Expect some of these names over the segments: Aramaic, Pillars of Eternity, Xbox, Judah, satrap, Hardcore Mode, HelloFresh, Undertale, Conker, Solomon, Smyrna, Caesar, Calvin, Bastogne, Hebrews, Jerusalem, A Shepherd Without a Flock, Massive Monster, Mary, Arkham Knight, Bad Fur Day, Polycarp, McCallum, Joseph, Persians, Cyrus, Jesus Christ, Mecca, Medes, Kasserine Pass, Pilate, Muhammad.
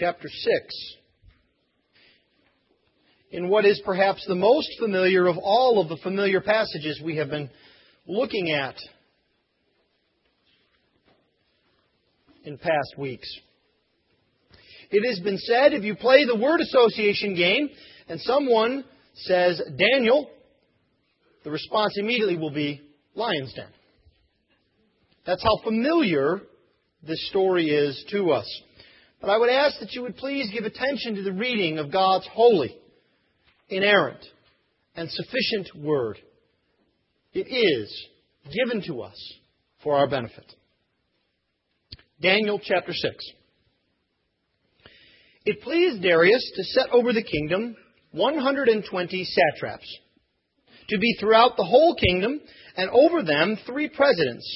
chapter 6. In what is perhaps the most familiar of all of the familiar passages we have been looking at in past weeks. It has been said, if you play the word association game and someone says Daniel, the response immediately will be lion's den. That's how familiar this story is to us. But I would ask that you would please give attention to the reading of God's holy, inerrant, and sufficient word. It is given to us for our benefit. Daniel chapter 6. It pleased Darius to set over the kingdom 120 satraps, to be throughout the whole kingdom, and over them 3 presidents,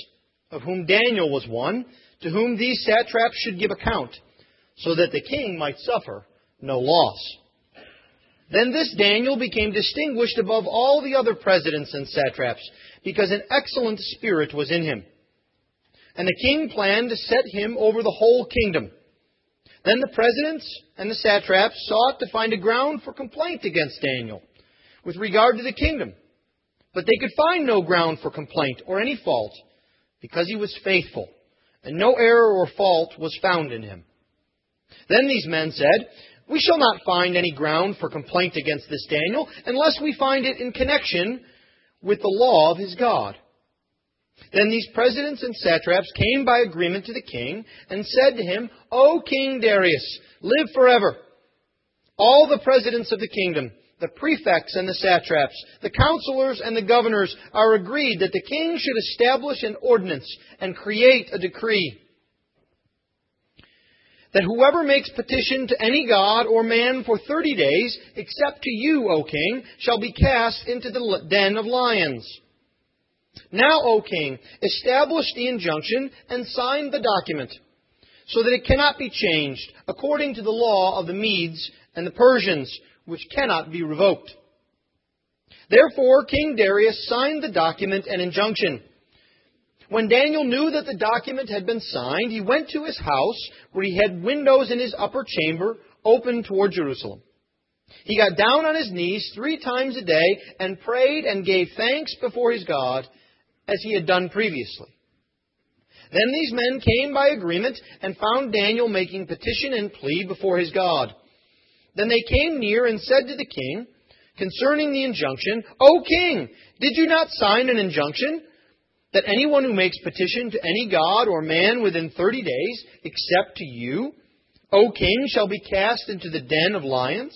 of whom Daniel was one, to whom these satraps should give account, so that the king might suffer no loss. Then this Daniel became distinguished above all the other presidents and satraps, because an excellent spirit was in him. And the king planned to set him over the whole kingdom. Then the presidents and the satraps sought to find a ground for complaint against Daniel with regard to the kingdom. But they could find no ground for complaint or any fault, because he was faithful, and no error or fault was found in him. Then these men said, "We shall not find any ground for complaint against this Daniel, unless we find it in connection with the law of his God." Then these presidents and satraps came by agreement to the king and said to him, "O King Darius, live forever. All the presidents of the kingdom, the prefects and the satraps, the counselors and the governors are agreed that the king should establish an ordinance and create a decree that whoever makes petition to any god or man for 30 days, except to you, O king, shall be cast into the den of lions. Now, O king, establish the injunction and sign the document, so that it cannot be changed, according to the law of the Medes and the Persians, which cannot be revoked." Therefore, King Darius signed the document and injunction. When Daniel knew that the document had been signed, he went to his house, where he had windows in his upper chamber open toward Jerusalem. He got down on his knees 3 times a day and prayed and gave thanks before his God, as he had done previously. Then these men came by agreement and found Daniel making petition and plea before his God. Then they came near and said to the king, concerning the injunction, "O king, did you not sign an injunction that anyone who makes petition to any god or man within 30 days, except to you, O king, shall be cast into the den of lions?"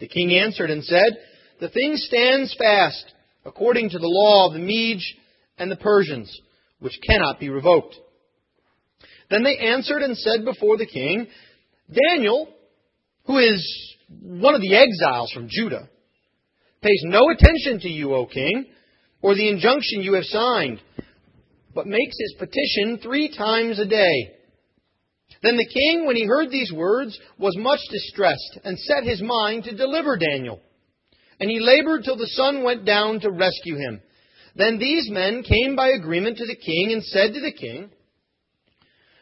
The king answered and said, "The thing stands fast, according to the law of the Medes and the Persians, which cannot be revoked." Then they answered and said before the king, "Daniel, who is one of the exiles from Judah, pays no attention to you, O king, or the injunction you have signed, but makes his petition 3 times a day." Then the king, when he heard these words, was much distressed and set his mind to deliver Daniel. And he labored till the sun went down to rescue him. Then these men came by agreement to the king and said to the king,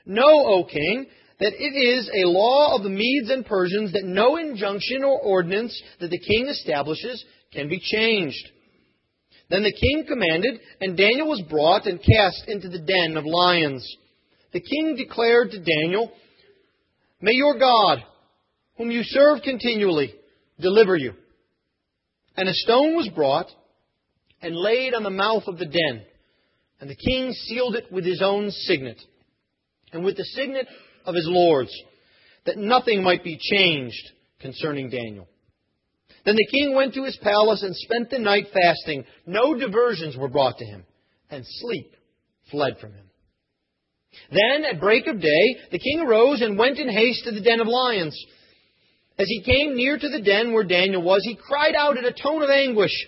"Know, O king, that it is a law of the Medes and Persians that no injunction or ordinance that the king establishes can be changed." Then the king commanded, and Daniel was brought and cast into the den of lions. The king declared to Daniel, "May your God, whom you serve continually, deliver you." And a stone was brought and laid on the mouth of the den, and the king sealed it with his own signet, and with the signet of his lords, that nothing might be changed concerning Daniel. Then the king went to his palace and spent the night fasting. No diversions were brought to him, and sleep fled from him. Then, at break of day, the king arose and went in haste to the den of lions. As he came near to the den where Daniel was, he cried out in a tone of anguish.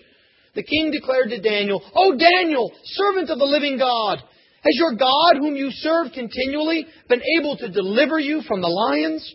The king declared to Daniel, "O Daniel, servant of the living God, has your God, whom you serve continually, been able to deliver you from the lions?"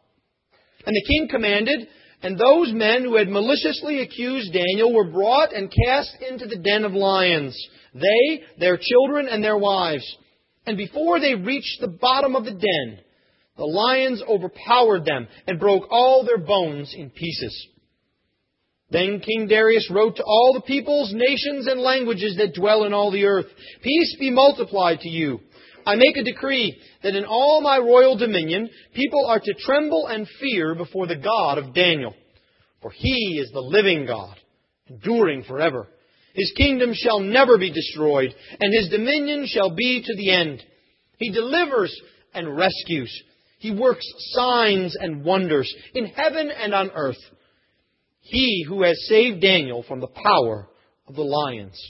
And the king commanded, and those men who had maliciously accused Daniel were brought and cast into the den of lions, they, their children, and their wives. And before they reached the bottom of the den, the lions overpowered them and broke all their bones in pieces. Then King Darius wrote to all the peoples, nations, and languages that dwell in all the earth, "Peace be multiplied to you. I make a decree that in all my royal dominion, people are to tremble and fear before the God of Daniel. For he is the living God, enduring forever. His kingdom shall never be destroyed, and his dominion shall be to the end. He delivers and rescues. He works signs and wonders in heaven and on earth. He who has saved Daniel from the power of the lions."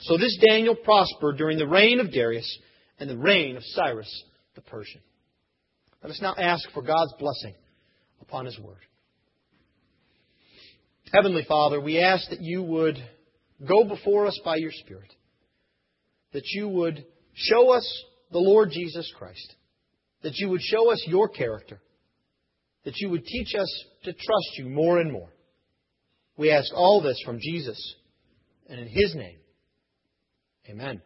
So this Daniel prospered during the reign of Darius and the reign of Cyrus the Persian. Let us now ask for God's blessing upon His Word. Heavenly Father, we ask that You would go before us by Your Spirit, that You would show us the Lord Jesus Christ, that You would show us Your character, that You would teach us to trust You more and more. We ask all this from Jesus and in His name. Amen.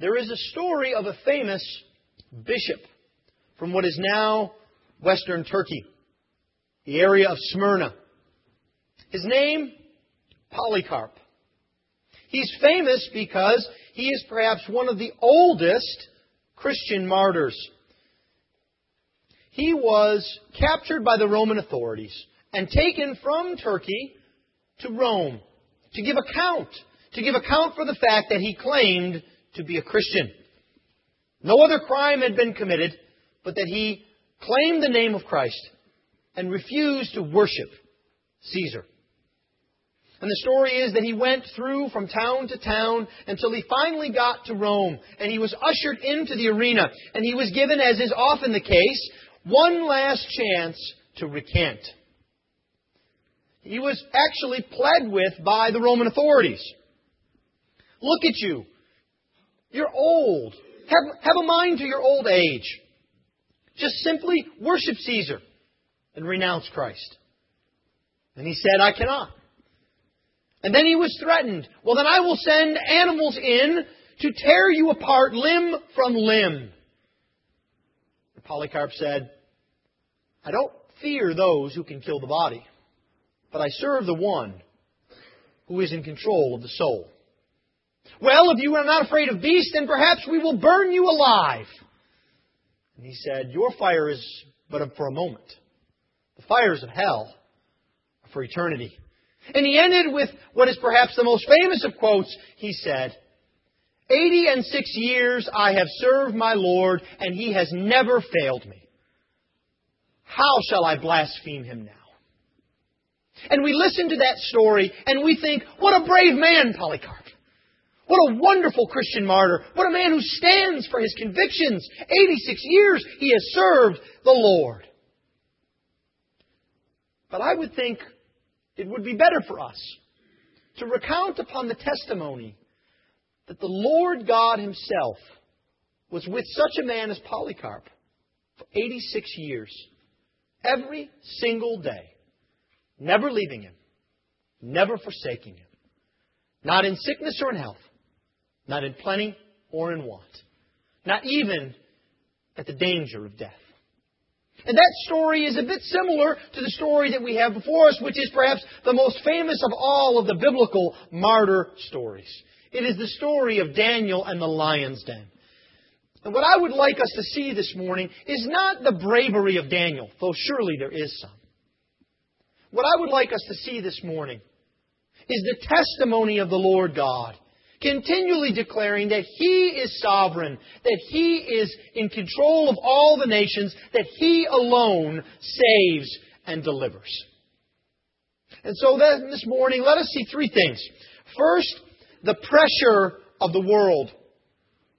There is a story of a famous bishop from what is now western Turkey, the area of Smyrna. His name, Polycarp. He's famous because he is perhaps one of the oldest Christian martyrs. He was captured by the Roman authorities and taken from Turkey to Rome to give account for the fact that he claimed to be a Christian. No other crime had been committed, but that he claimed the name of Christ and refused to worship Caesar. And the story is that he went through from town to town until he finally got to Rome, and he was ushered into the arena, and he was given, as is often the case, one last chance to recant. He was actually pled with by the Roman authorities. "Look at you. You're old. Have a mind to your old age. Just simply worship Caesar and renounce Christ." And he said, "I cannot." And then he was threatened. "Well, then I will send animals in to tear you apart limb from limb." And Polycarp said, "I don't fear those who can kill the body, but I serve the one who is in control of the soul." "Well, if you are not afraid of beasts, then perhaps we will burn you alive." And he said, "Your fire is but for a moment. The fires of hell are for eternity." And he ended with what is perhaps the most famous of quotes. He said, "86 years I have served my Lord, and He has never failed me. How shall I blaspheme Him now?" And we listen to that story and we think, what a brave man, Polycarp. What a wonderful Christian martyr. What a man who stands for his convictions. 86 years he has served the Lord. But I would think it would be better for us to recount upon the testimony that the Lord God Himself was with such a man as Polycarp for 86 years, every single day. Never leaving Him, never forsaking Him, not in sickness or in health, not in plenty or in want, not even at the danger of death. And that story is a bit similar to the story that we have before us, which is perhaps the most famous of all of the biblical martyr stories. It is the story of Daniel and the lion's den. And what I would like us to see this morning is not the bravery of Daniel, though surely there is some. What I would like us to see this morning is the testimony of the Lord God, continually declaring that He is sovereign, that He is in control of all the nations, that He alone saves and delivers. And so then this morning, let us see three things. First, the pressure of the world.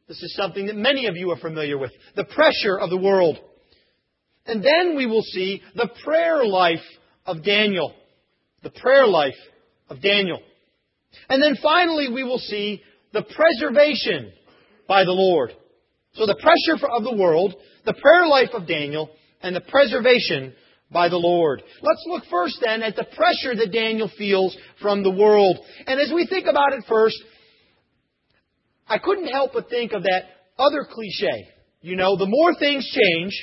This is something that many of you are familiar with. The pressure of the world. And then we will see the prayer life of Daniel. The prayer life of Daniel. And then finally we will see the preservation by the Lord. So the pressure of the world, the prayer life of Daniel, and the preservation by the Lord. Let's look first then at the pressure that Daniel feels from the world. And as we think about it first, I couldn't help but think of that other cliche. You know, the more things change,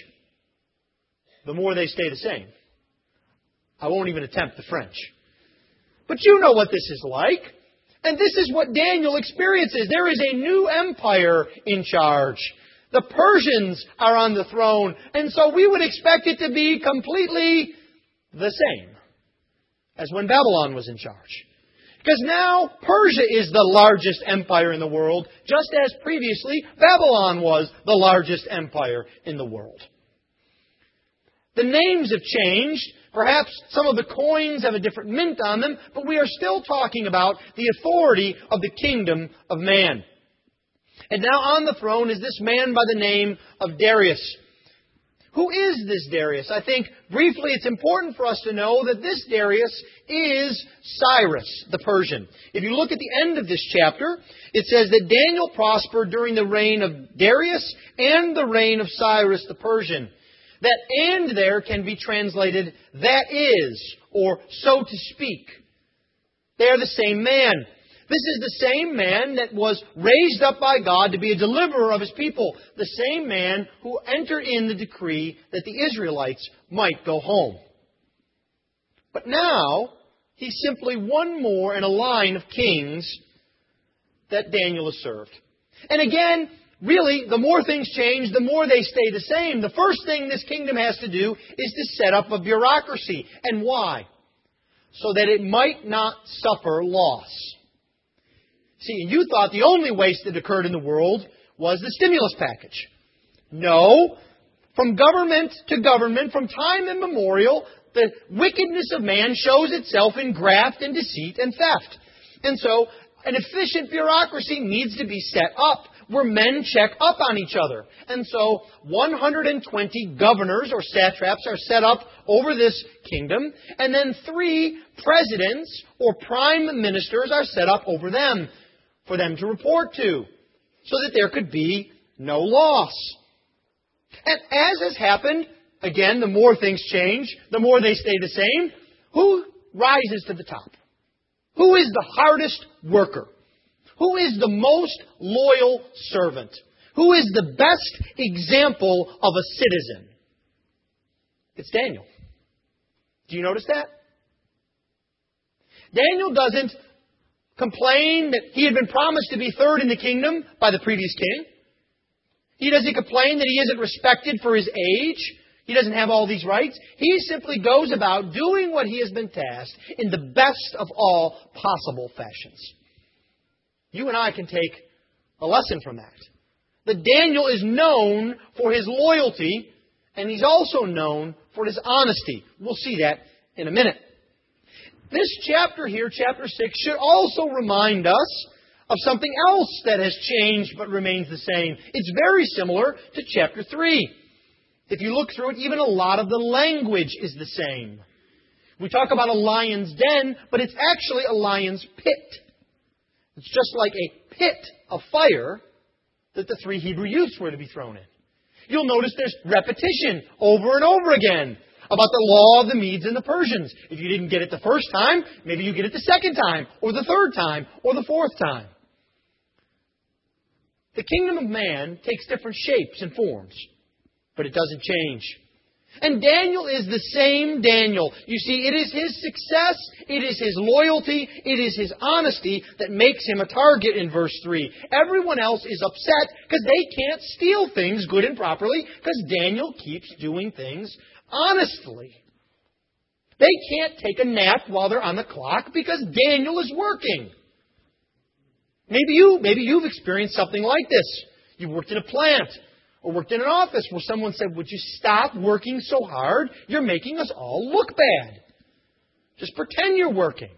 the more they stay the same. I won't even attempt the French. But you know what this is like. And this is what Daniel experiences. There is a new empire in charge. The Persians are on the throne. And so we would expect it to be completely the same as when Babylon was in charge. Because now Persia is the largest empire in the world, just as previously Babylon was the largest empire in the world. The names have changed. Perhaps some of the coins have a different mint on them, but we are still talking about the authority of the kingdom of man. And now on the throne is this man by the name of Darius. Who is this Darius? I think briefly it's important for us to know that this Darius is Cyrus the Persian. If you look at the end of this chapter, it says that Daniel prospered during the reign of Darius and the reign of Cyrus the Persian. That "and" there can be translated "that is" or "so to speak." They are the same man. This is the same man that was raised up by God to be a deliverer of his people. The same man who entered in the decree that the Israelites might go home. But now, he's simply one more in a line of kings that Daniel has served. And again, really, the more things change, the more they stay the same. The first thing this kingdom has to do is to set up a bureaucracy. And why? So that it might not suffer loss. See, you thought the only waste that occurred in the world was the stimulus package. No. From government to government, from time immemorial, the wickedness of man shows itself in graft and deceit and theft. And so, an efficient bureaucracy needs to be set up, where men check up on each other. And so 120 governors or satraps are set up over this kingdom, and then 3 presidents or prime ministers are set up over them for them to report to, so that there could be no loss. And as has happened, again, the more things change, the more they stay the same, who rises to the top? Who is the hardest worker? Who is the most loyal servant? Who is the best example of a citizen? It's Daniel. Do you notice that? Daniel doesn't complain that he had been promised to be third in the kingdom by the previous king. He doesn't complain that he isn't respected for his age. He doesn't have all these rights. He simply goes about doing what he has been tasked in the best of all possible fashions. You and I can take a lesson from that. That Daniel is known for his loyalty, and he's also known for his honesty. We'll see that in a minute. This chapter here, chapter 6, should also remind us of something else that has changed but remains the same. It's very similar to chapter 3. If you look through it, even a lot of the language is the same. We talk about a lion's den, but it's actually a lion's pit. It's just like a pit of fire that the 3 Hebrew youths were to be thrown in. You'll notice there's repetition over and over again about the law of the Medes and the Persians. If you didn't get it the first time, maybe you get it the second time, or the third time, or the fourth time. The kingdom of man takes different shapes and forms, but it doesn't change. And Daniel is the same Daniel. You see, it is his success, it is his loyalty, it is his honesty that makes him a target in verse 3. Everyone else is upset because they can't steal things good and properly because Daniel keeps doing things honestly. They can't take a nap while they're on the clock because Daniel is working. Maybe you've experienced something like this. You worked in a plant. Or worked in an office where someone said, "Would you stop working so hard? You're making us all look bad. Just pretend you're working."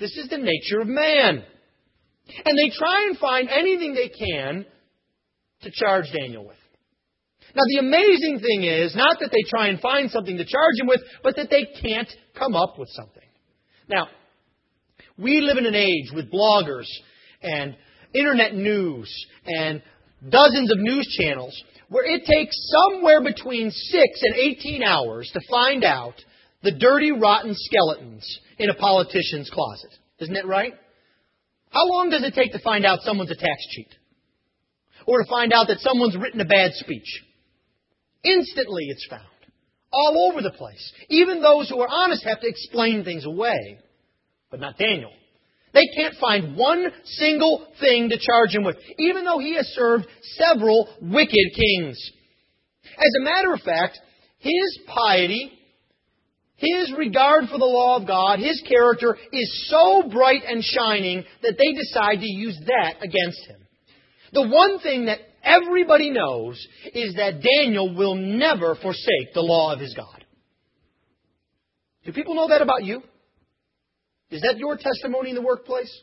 This is the nature of man. And they try and find anything they can to charge Daniel with. Now, the amazing thing is not that they try and find something to charge him with, but that they can't come up with something. Now, we live in an age with bloggers and internet news and dozens of news channels where it takes somewhere between 6 and 18 hours to find out the dirty, rotten skeletons in a politician's closet. Isn't that right? How long does it take to find out someone's a tax cheat? Or to find out that someone's written a bad speech? Instantly it's found. All over the place. Even those who are honest have to explain things away. But not Daniel. They can't find one single thing to charge him with, even though he has served several wicked kings. As a matter of fact, his piety, his regard for the law of God, his character is so bright and shining that they decide to use that against him. The one thing that everybody knows is that Daniel will never forsake the law of his God. Do people know that about you? Is that your testimony in the workplace?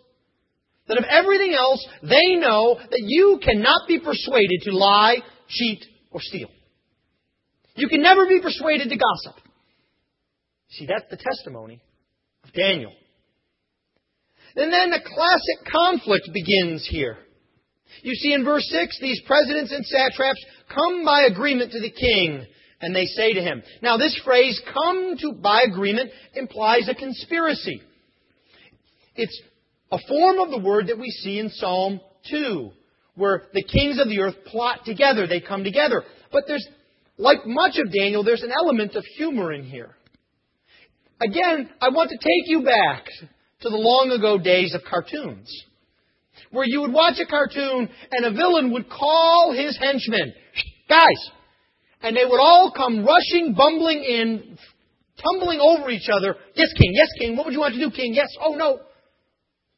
That of everything else, they know that you cannot be persuaded to lie, cheat, or steal. You can never be persuaded to gossip. See, that's the testimony of Daniel. And then the classic conflict begins here. You see, in verse 6, these presidents and satraps come by agreement to the king, and they say to him. Now, this phrase, come to by agreement, implies a conspiracy. It's a form of the word that we see in Psalm 2, where the kings of the earth plot together. They come together. But there's, like much of Daniel, there's an element of humor in here. Again, I want to take you back to the long ago days of cartoons, where you would watch a cartoon and a villain would call his henchmen, guys, and they would all come rushing, bumbling in, tumbling over each other. Yes, king, what would you want to do, king? Yes, oh, no.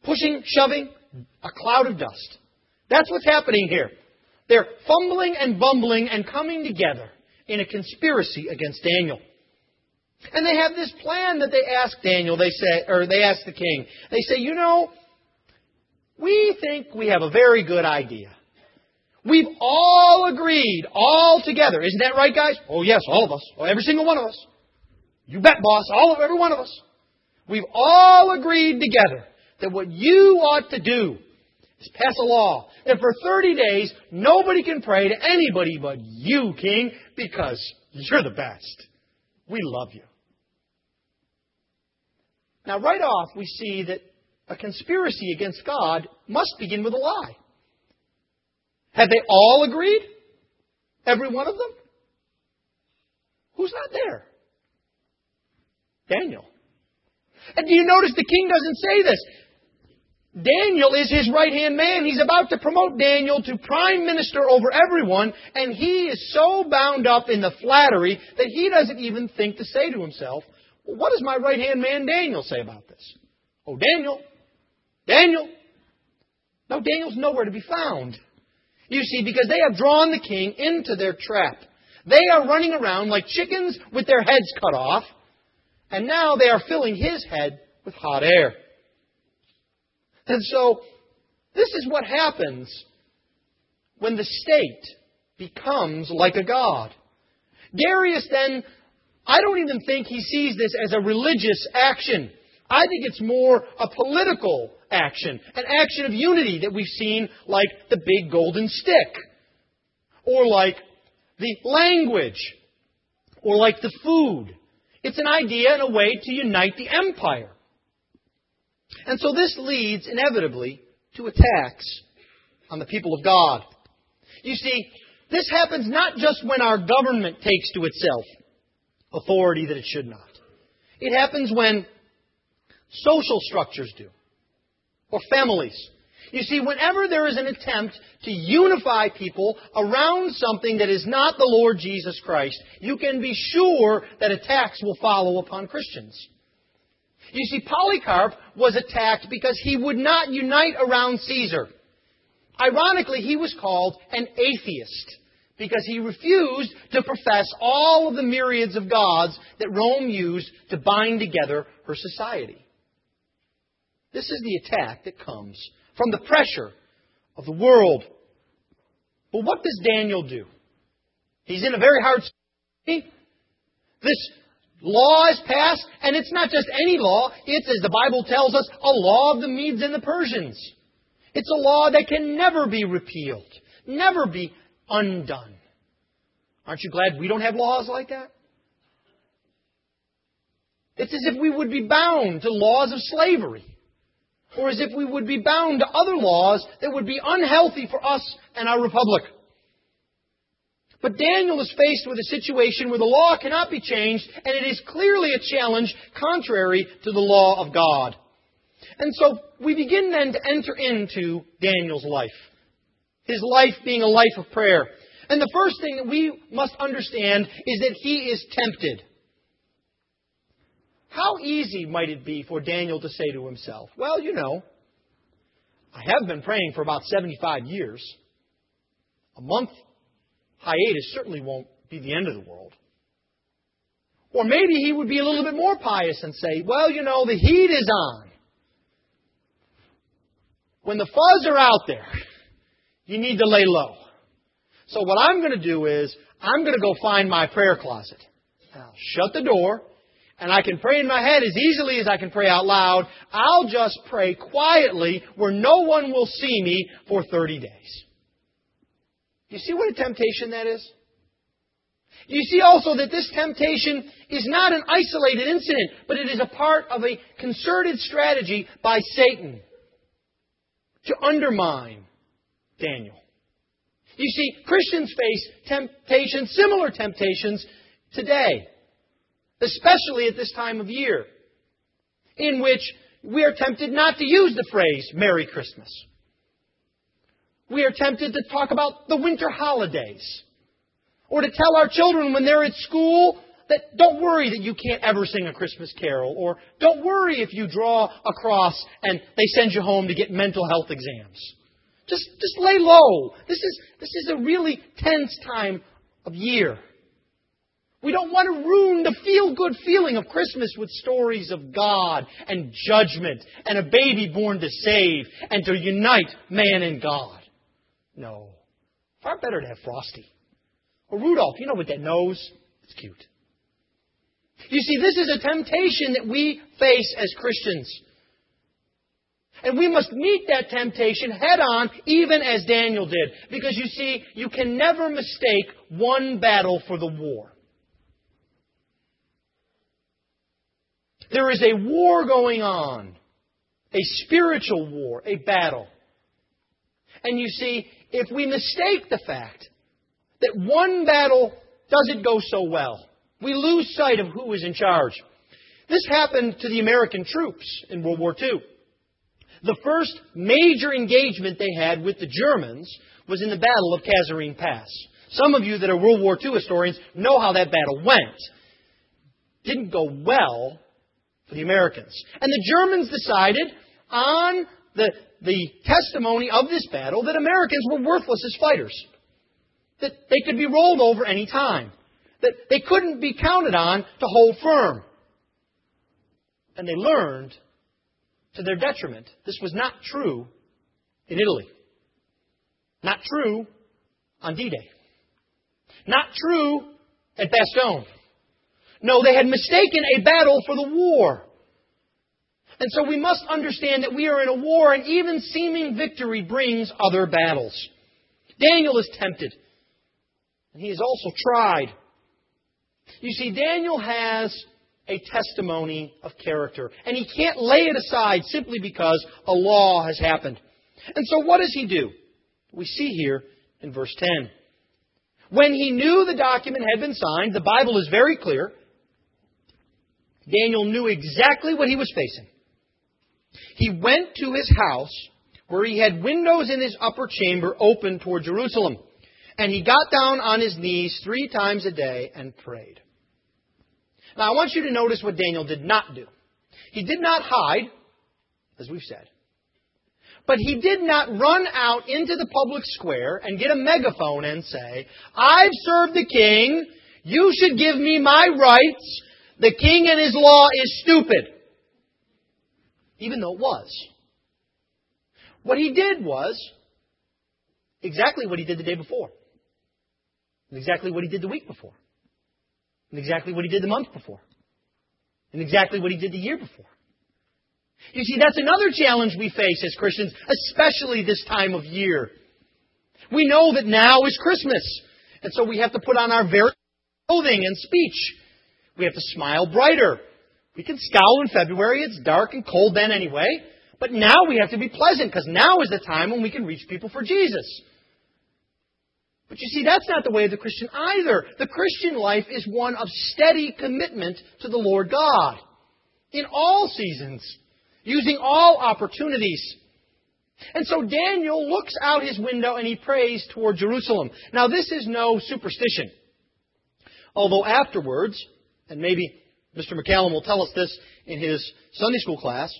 Pushing, shoving, a cloud of dust. That's what's happening here. They're fumbling and bumbling and coming together in a conspiracy against Daniel. And they have this plan that they ask Daniel, they say, or they ask the king. They say, you know, we think we have a very good idea. We've all agreed, all together. Isn't that right, guys? Oh, yes, all of us. Oh, every single one of us. You bet, boss, every one of us. We've all agreed together that what you ought to do is pass a law. And for 30 days, nobody can pray to anybody but you, king, because you're the best. We love you. Now, right off, we see that a conspiracy against God must begin with a lie. Had they all agreed? Every one of them? Who's not there? Daniel. And do you notice the king doesn't say this? Daniel is his right-hand man. He's about to promote Daniel to prime minister over everyone, and he is so bound up in the flattery that he doesn't even think to say to himself, well, what does my right-hand man Daniel say about this? Oh, Daniel. No, Daniel's nowhere to be found. You see, because they have drawn the king into their trap. They are running around like chickens with their heads cut off, and now they are filling his head with hot air. And so, this is what happens when the state becomes like a god. Darius then, I don't even think he sees this as a religious action. I think it's more a political action, an action of unity that we've seen like the big golden stick, or like the language, or like the food. It's an idea and a way to unite the empire. And so this leads, inevitably, to attacks on the people of God. You see, this happens not just when our government takes to itself authority that it should not. It happens when social structures do, or families. You see, whenever there is an attempt to unify people around something that is not the Lord Jesus Christ, you can be sure that attacks will follow upon Christians. You see, Polycarp was attacked because he would not unite around Caesar. Ironically, he was called an atheist because he refused to profess all of the myriads of gods that Rome used to bind together her society. This is the attack that comes from the pressure of the world. But what does Daniel do? He's in a very hard situation. This law is passed, and it's not just any law. It's, as the Bible tells us, a law of the Medes and the Persians. It's a law that can never be repealed, never be undone. Aren't you glad we don't have laws like that? It's as if we would be bound to laws of slavery, or as if we would be bound to other laws that would be unhealthy for us and our republic. But Daniel is faced with a situation where the law cannot be changed, and it is clearly a challenge contrary to the law of God. And so we begin then to enter into Daniel's life, his life being a life of prayer. And the first thing that we must understand is that he is tempted. How easy might it be for Daniel to say to himself, well, you know, I have been praying for about 75 years. A month hiatus certainly won't be the end of the world. Or maybe he would be a little bit more pious and say, well, you know, the heat is on. When the fuzz are out there, you need to lay low. So what I'm going to do is I'm going to go find my prayer closet. I'll shut the door. And I can pray in my head as easily as I can pray out loud. I'll just pray quietly where no one will see me for 30 days. You see what a temptation that is? You see also that this temptation is not an isolated incident, but it is a part of a concerted strategy by Satan to undermine Daniel. You see, Christians face temptations, similar temptations today, especially at this time of year, in which we are tempted not to use the phrase Merry Christmas. We are tempted to talk about the winter holidays, or to tell our children when they're at school that don't worry that you can't ever sing a Christmas carol, or don't worry if you draw a cross and they send you home to get mental health exams. Just lay low. This is a really tense time of year. We don't want to ruin the feel-good feeling of Christmas with stories of God and judgment and a baby born to save and to unite man and God. No. Far better to have Frosty. Or Rudolph, you know, with that nose. It's cute. You see, this is a temptation that we face as Christians. And we must meet that temptation head on, even as Daniel did. Because you see, you can never mistake one battle for the war. There is a war going on, a spiritual war, a battle. And you see, if we mistake the fact that one battle doesn't go so well, we lose sight of who is in charge. This happened to the American troops in World War II. The first major engagement they had with the Germans was in the Battle of Kasserine Pass. Some of you that are World War II historians know how that battle went. It didn't go well for the Americans. And the Germans decided on the testimony of this battle that Americans were worthless as fighters, that they could be rolled over any time, that they couldn't be counted on to hold firm. And they learned, to their detriment, this was not true in Italy, not true on D-Day, not true at Bastogne. No, they had mistaken a battle for the war. And so we must understand that we are in a war, and even seeming victory brings other battles. Daniel is tempted, and he is also tried. You see, Daniel has a testimony of character, and he can't lay it aside simply because a law has happened. And so what does he do? We see here in verse 10. When he knew the document had been signed, the Bible is very clear, Daniel knew exactly what he was facing. He went to his house, where he had windows in his upper chamber open toward Jerusalem. And he got down on his knees 3 times a day and prayed. Now, I want you to notice what Daniel did not do. He did not hide, as we've said. But he did not run out into the public square and get a megaphone and say, I've served the king. You should give me my rights. The king and his law is stupid. Even though it was. What he did was exactly what he did the day before, and exactly what he did the week before, and exactly what he did the month before, and exactly what he did the year before. You see, that's another challenge we face as Christians, especially this time of year. We know that now is Christmas, and so we have to put on our very clothing and speech. We have to smile brighter. We can scowl in February. It's dark and cold then anyway. But now we have to be pleasant, because now is the time when we can reach people for Jesus. But you see, that's not the way of the Christian either. The Christian life is one of steady commitment to the Lord God in all seasons, using all opportunities. And so Daniel looks out his window and he prays toward Jerusalem. Now, this is no superstition. Although afterwards, and maybe Mr. McCallum will tell us this in his Sunday school class,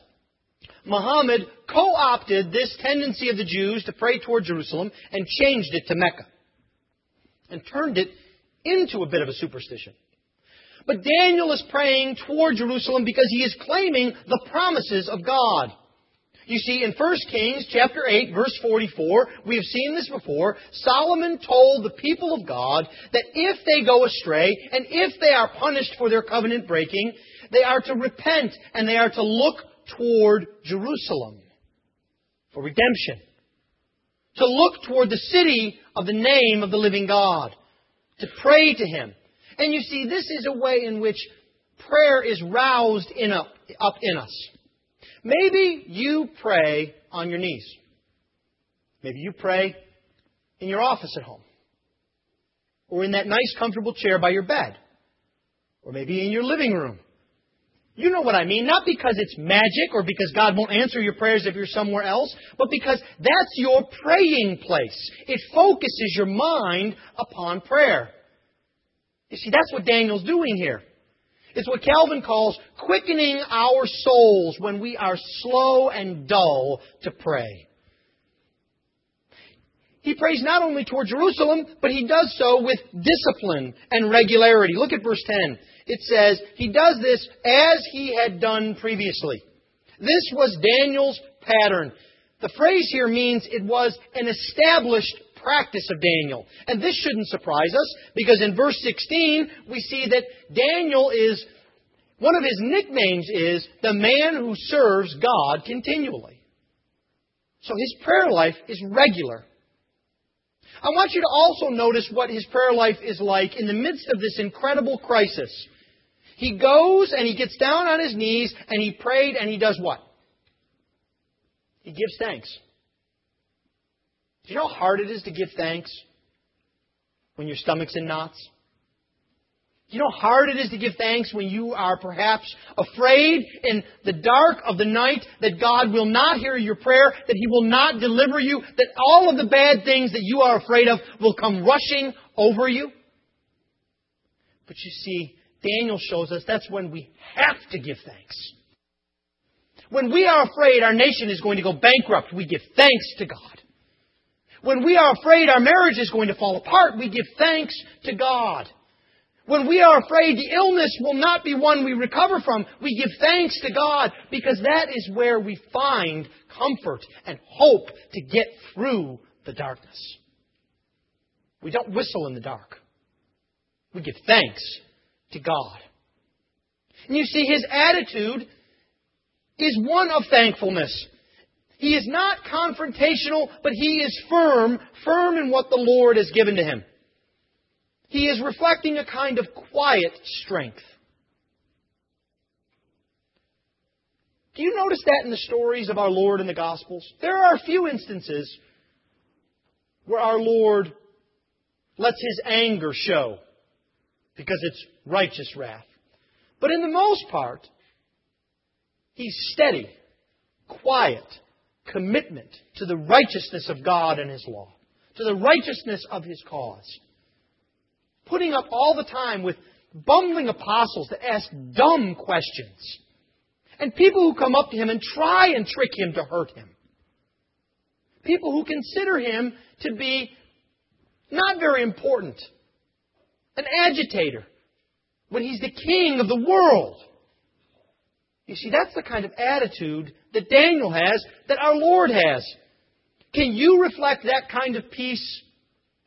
Muhammad co-opted this tendency of the Jews to pray toward Jerusalem and changed it to Mecca and turned it into a bit of a superstition. But Daniel is praying toward Jerusalem because he is claiming the promises of God. You see, in 1 Kings chapter 8, verse 44, we have seen this before, Solomon told the people of God that if they go astray and if they are punished for their covenant breaking, they are to repent and they are to look toward Jerusalem for redemption. To look toward the city of the name of the living God. To pray to him. And you see, this is a way in which prayer is roused up in us. Maybe you pray on your knees. Maybe you pray in your office at home. Or in that nice, comfortable chair by your bed. Or maybe in your living room. You know what I mean. Not because it's magic or because God won't answer your prayers if you're somewhere else, but because that's your praying place. It focuses your mind upon prayer. You see, that's what Daniel's doing here. It's what Calvin calls quickening our souls when we are slow and dull to pray. He prays not only toward Jerusalem, but he does so with discipline and regularity. Look at verse 10. It says, he does this as he had done previously. This was Daniel's pattern. The phrase here means it was an established practice of Daniel. And this shouldn't surprise us, because in verse 16, we see that Daniel is, one of his nicknames is, the man who serves God continually. So his prayer life is regular. I want you to also notice what his prayer life is like in the midst of this incredible crisis. He goes and he gets down on his knees and he prayed and he does what? He gives thanks. Do you know how hard it is to give thanks when your stomach's in knots? Do you know how hard it is to give thanks when you are perhaps afraid in the dark of the night that God will not hear your prayer, that he will not deliver you, that all of the bad things that you are afraid of will come rushing over you? But you see, Daniel shows us that's when we have to give thanks. When we are afraid our nation is going to go bankrupt, we give thanks to God. When we are afraid our marriage is going to fall apart, we give thanks to God. When we are afraid the illness will not be one we recover from, we give thanks to God, because that is where we find comfort and hope to get through the darkness. We don't whistle in the dark. We give thanks to God. And you see, his attitude is one of thankfulness. He is not confrontational, but he is firm in what the Lord has given to him. He is reflecting a kind of quiet strength. Do you notice that in the stories of our Lord in the Gospels? There are a few instances where our Lord lets his anger show because it's righteous wrath. But in the most part, he's steady, quiet, commitment to the righteousness of God and his law, to the righteousness of his cause. Putting up all the time with bumbling apostles that ask dumb questions, and people who come up to him and try and trick him to hurt him. People who consider him to be not very important, an agitator, when he's the king of the world. You see, that's the kind of attitude that Daniel has, that our Lord has. Can you reflect that kind of peace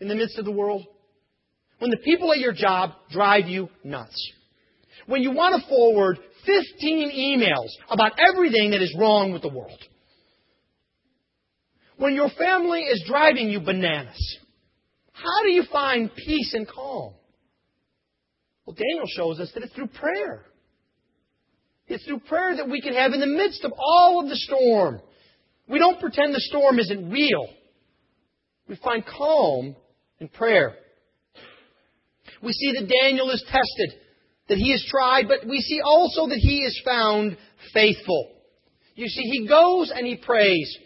in the midst of the world? When the people at your job drive you nuts. When you want to forward 15 emails about everything that is wrong with the world. When your family is driving you bananas. How do you find peace and calm? Well, Daniel shows us that it's through prayer. It's through prayer that we can have in the midst of all of the storm. We don't pretend the storm isn't real. We find calm in prayer. We see that Daniel is tested, that he is tried, but we see also that he is found faithful. You see, he goes and he prays.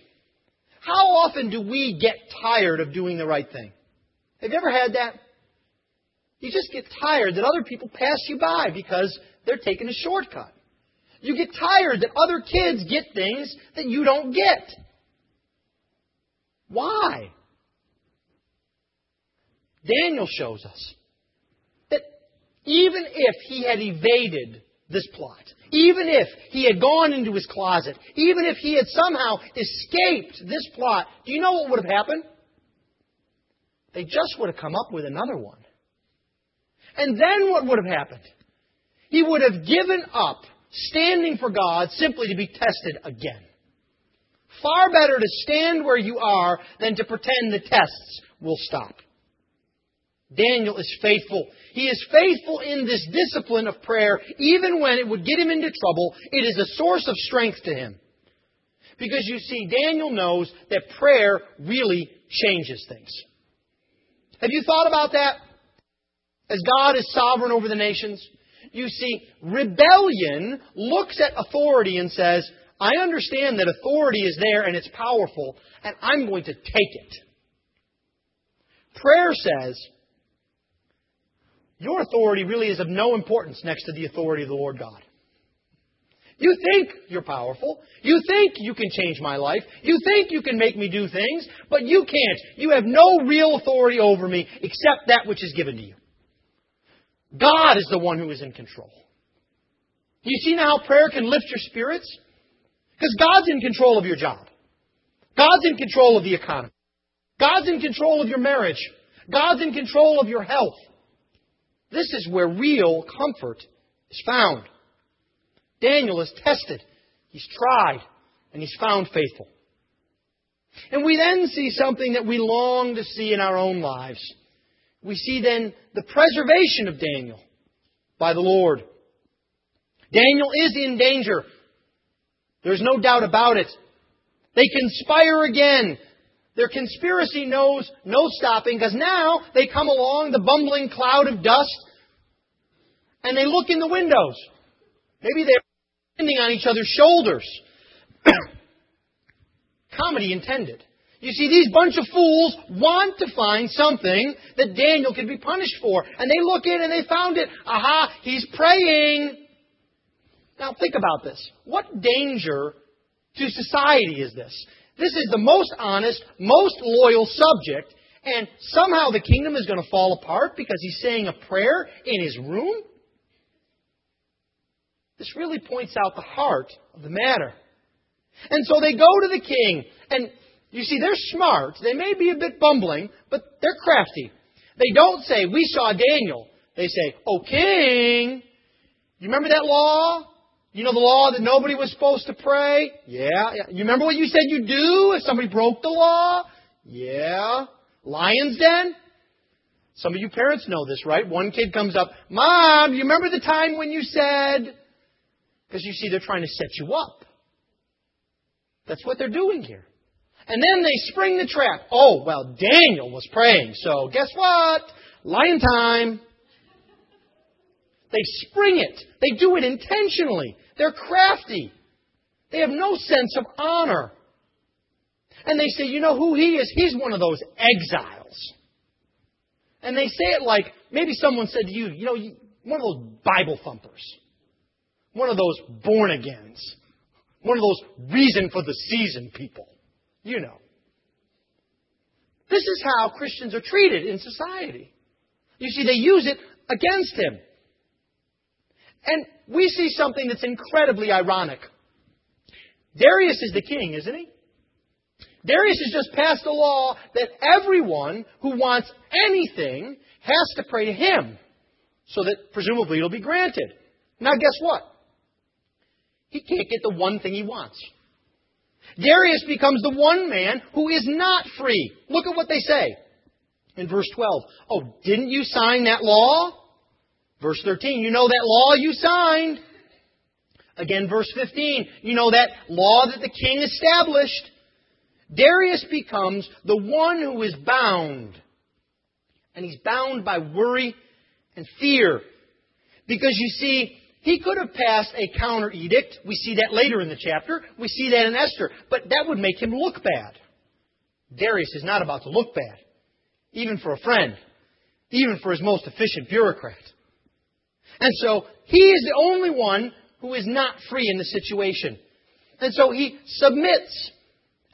How often do we get tired of doing the right thing? Have you ever had that? You just get tired that other people pass you by because they're taking a shortcut. You get tired that other kids get things that you don't get. Why? Daniel shows us that even if he had evaded this plot, even if he had gone into his closet, even if he had somehow escaped this plot, do you know what would have happened? They just would have come up with another one. And then what would have happened? He would have given up standing for God simply to be tested again. Far better to stand where you are than to pretend the tests will stop. Daniel is faithful. He is faithful in this discipline of prayer, even when it would get him into trouble. It is a source of strength to him. Because you see, Daniel knows that prayer really changes things. Have you thought about that? As God is sovereign over the nations, you see, rebellion looks at authority and says, I understand that authority is there and it's powerful, and I'm going to take it. Prayer says, your authority really is of no importance next to the authority of the Lord God. You think you're powerful. You think you can change my life. You think you can make me do things, but you can't. You have no real authority over me except that which is given to you. God is the one who is in control. You see now how prayer can lift your spirits? Because God's in control of your job. God's in control of the economy. God's in control of your marriage. God's in control of your health. This is where real comfort is found. Daniel is tested. He's tried. And he's found faithful. And we then see something that we long to see in our own lives. We see then the preservation of Daniel by the Lord. Daniel is in danger. There's no doubt about it. They conspire again. Their conspiracy knows no stopping because now they come along the bumbling cloud of dust and they look in the windows. Maybe they're standing on each other's shoulders. Comedy intended. You see, these bunch of fools want to find something that Daniel could be punished for. And they look in and they found it. Aha, he's praying. Now think about this. What danger to society is this? This is the most honest, most loyal subject. And somehow the kingdom is going to fall apart because he's saying a prayer in his room? This really points out the heart of the matter. And so they go to the king and... You see, they're smart. They may be a bit bumbling, but they're crafty. They don't say, we saw Daniel. They say, O king, you remember that law? You know the law that nobody was supposed to pray? Yeah. You remember what you said you'd do if somebody broke the law? Yeah. Lion's den? Some of you parents know this, right? One kid comes up, Mom, you remember the time when you said... Because you see, they're trying to set you up. That's what they're doing here. And then they spring the trap. Oh, well, Daniel was praying, so guess what? Lion time. They spring it. They do it intentionally. They're crafty. They have no sense of honor. And they say, you know who he is? He's one of those exiles. And they say it like, maybe someone said to you, you know, one of those Bible thumpers. One of those born agains. One of those reason for the season people. You know. This is how Christians are treated in society. You see, they use it against him. And we see something that's incredibly ironic. Darius is the king, isn't he? Darius has just passed a law that everyone who wants anything has to pray to him so that presumably it'll be granted. Now, guess what? He can't get the one thing he wants. Darius becomes the one man who is not free. Look at what they say in verse 12. Oh, didn't you sign that law? Verse 13, you know that law you signed. Again, verse 15, you know that law that the king established. Darius becomes the one who is bound. And he's bound by worry and fear. Because you see, he could have passed a counter edict. We see that later in the chapter. We see that in Esther. But that would make him look bad. Darius is not about to look bad. Even for a friend. Even for his most efficient bureaucrat. And so he is the only one who is not free in the situation. And so he submits.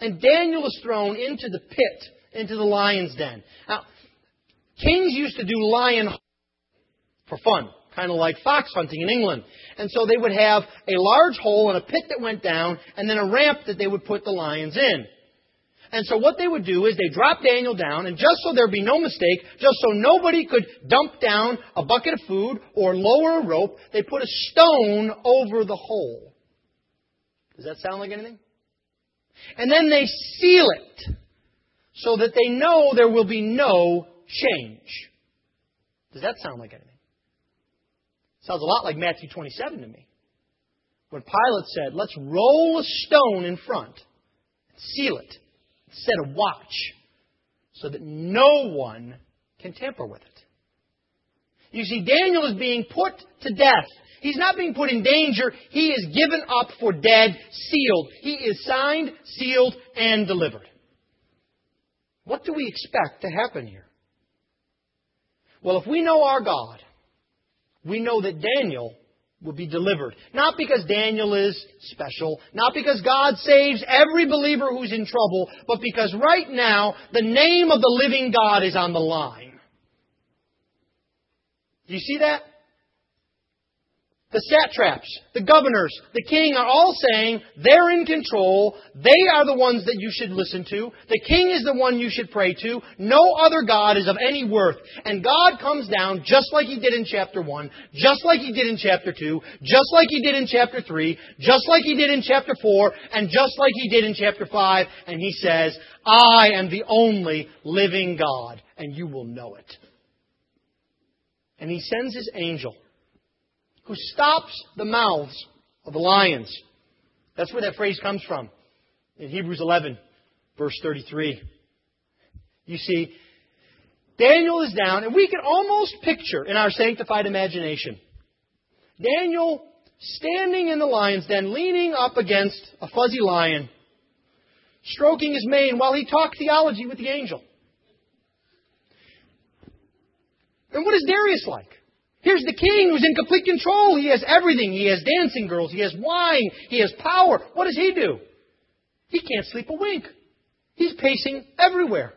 And Daniel is thrown into the pit, into the lion's den. Now, kings used to do lion hunting for fun, kind of like fox hunting in England. And so they would have a large hole and a pit that went down, and then a ramp that they would put the lions in. And so what they would do is they drop Daniel down, and just so there'd be no mistake, just so nobody could dump down a bucket of food or lower a rope, they put a stone over the hole. Does that sound like anything? And then they seal it so that they know there will be no change. Does that sound like anything? Sounds a lot like Matthew 27 to me. When Pilate said, let's roll a stone in front, seal it, set a watch, so that no one can tamper with it. You see, Daniel is being put to death. He's not being put in danger. He is given up for dead, sealed. He is signed, sealed, and delivered. What do we expect to happen here? Well, if we know our God, we know that Daniel will be delivered. Not because Daniel is special, not because God saves every believer who's in trouble, but because right now the name of the living God is on the line. Do you see that? The satraps, the governors, the king are all saying they're in control. They are the ones that you should listen to. The king is the one you should pray to. No other God is of any worth. And God comes down just like he did in chapter 1, just like he did in chapter 2, just like he did in chapter 3, just like he did in chapter 4, and just like he did in chapter 5. And he says, I am the only living God, and you will know it. And he sends his angel, who stops the mouths of the lions. That's where that phrase comes from. In Hebrews 11, verse 33. You see, Daniel is down, and we can almost picture in our sanctified imagination Daniel standing in the lion's den, leaning up against a fuzzy lion, stroking his mane while he talked theology with the angel. And what is Darius like? Here's the king who's in complete control. He has everything. He has dancing girls. He has wine. He has power. What does he do? He can't sleep a wink. He's pacing everywhere.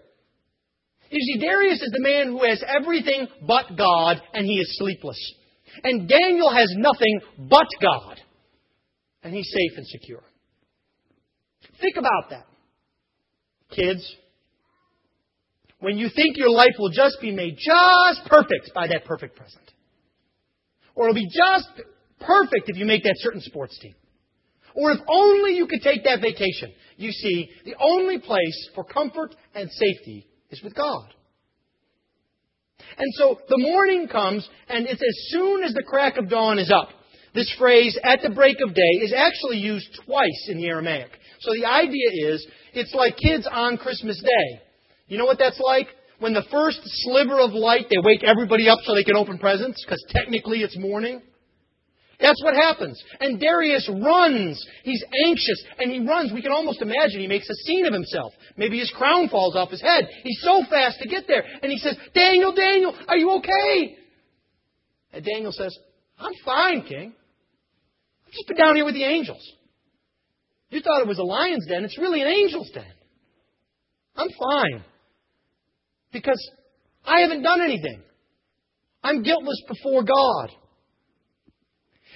You see, Darius is the man who has everything but God, and he is sleepless. And Daniel has nothing but God, and he's safe and secure. Think about that, kids. When you think your life will just be made just perfect by that perfect present. Or it'll be just perfect if you make that certain sports team. Or if only you could take that vacation. You see, the only place for comfort and safety is with God. And so the morning comes, and it's as soon as the crack of dawn is up. This phrase, at the break of day, is actually used twice in the Aramaic. So the idea is, it's like kids on Christmas Day. You know what that's like? When the first sliver of light, they wake everybody up so they can open presents, because technically it's morning. That's what happens. And Darius runs. He's anxious, and he runs. We can almost imagine he makes a scene of himself. Maybe his crown falls off his head. He's so fast to get there. And he says, Daniel, Daniel, are you okay? And Daniel says, I'm fine, King. I've just been down here with the angels. You thought it was a lion's den. It's really an angel's den. I'm fine. Because I haven't done anything. I'm guiltless before God.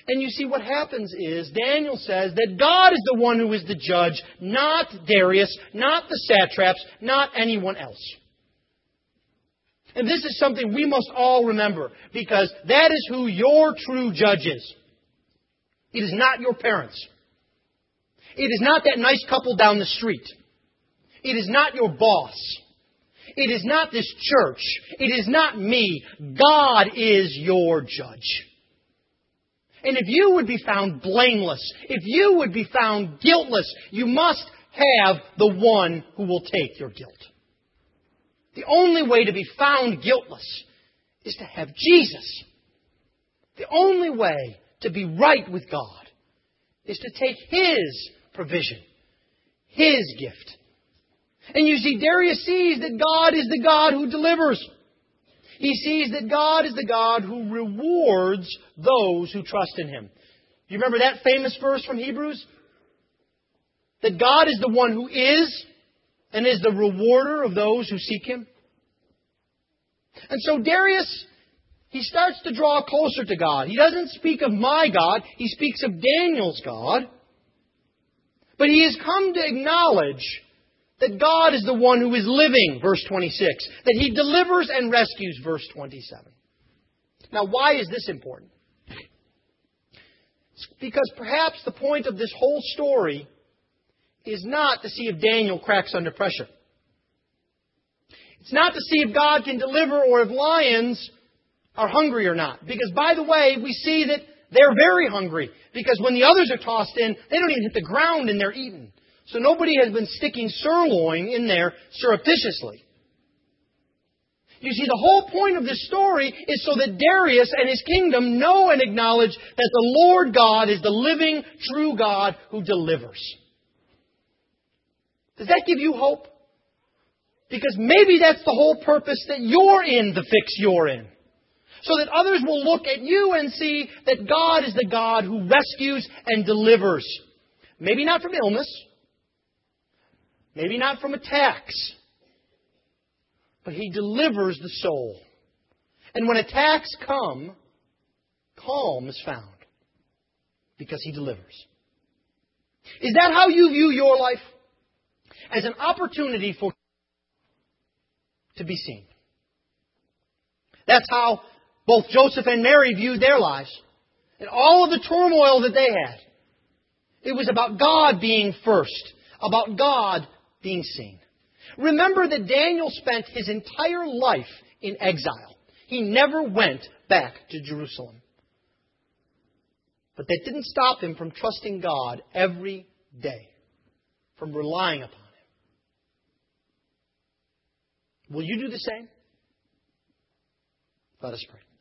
And you see, what happens is Daniel says that God is the one who is the judge, not Darius, not the satraps, not anyone else. And this is something we must all remember, because that is who your true judge is. It is not your parents. It is not that nice couple down the street. It is not your boss. It is not this church. It is not me. God is your judge. And if you would be found blameless, if you would be found guiltless, you must have the one who will take your guilt. The only way to be found guiltless is to have Jesus. The only way to be right with God is to take His provision, His gift. And you see, Darius sees that God is the God who delivers. He sees that God is the God who rewards those who trust in Him. You remember that famous verse from Hebrews? That God is the one who is and is the rewarder of those who seek Him. And so Darius, he starts to draw closer to God. He doesn't speak of my God. He speaks of Daniel's God. But he has come to acknowledge that God is the one who is living, verse 26. That He delivers and rescues, verse 27. Now, why is this important? It's because perhaps the point of this whole story is not to see if Daniel cracks under pressure. It's not to see if God can deliver or if lions are hungry or not. Because, by the way, we see that they're very hungry. Because when the others are tossed in, they don't even hit the ground and they're eaten. So nobody has been sticking sirloin in there surreptitiously. You see, the whole point of this story is so that Darius and his kingdom know and acknowledge that the Lord God is the living, true God who delivers. Does that give you hope? Because maybe that's the whole purpose that you're in the fix you're in. So that others will look at you and see that God is the God who rescues and delivers. Maybe not from illness. Maybe not from attacks. But He delivers the soul. And when attacks come, calm is found. Because He delivers. Is that how you view your life? As an opportunity for to be seen. That's how both Joseph and Mary viewed their lives. And all of the turmoil that they had. It was about God being first. About God being seen. Remember that Daniel spent his entire life in exile. He never went back to Jerusalem. But that didn't stop him from trusting God every day. From relying upon Him. Will you do the same? Let us pray.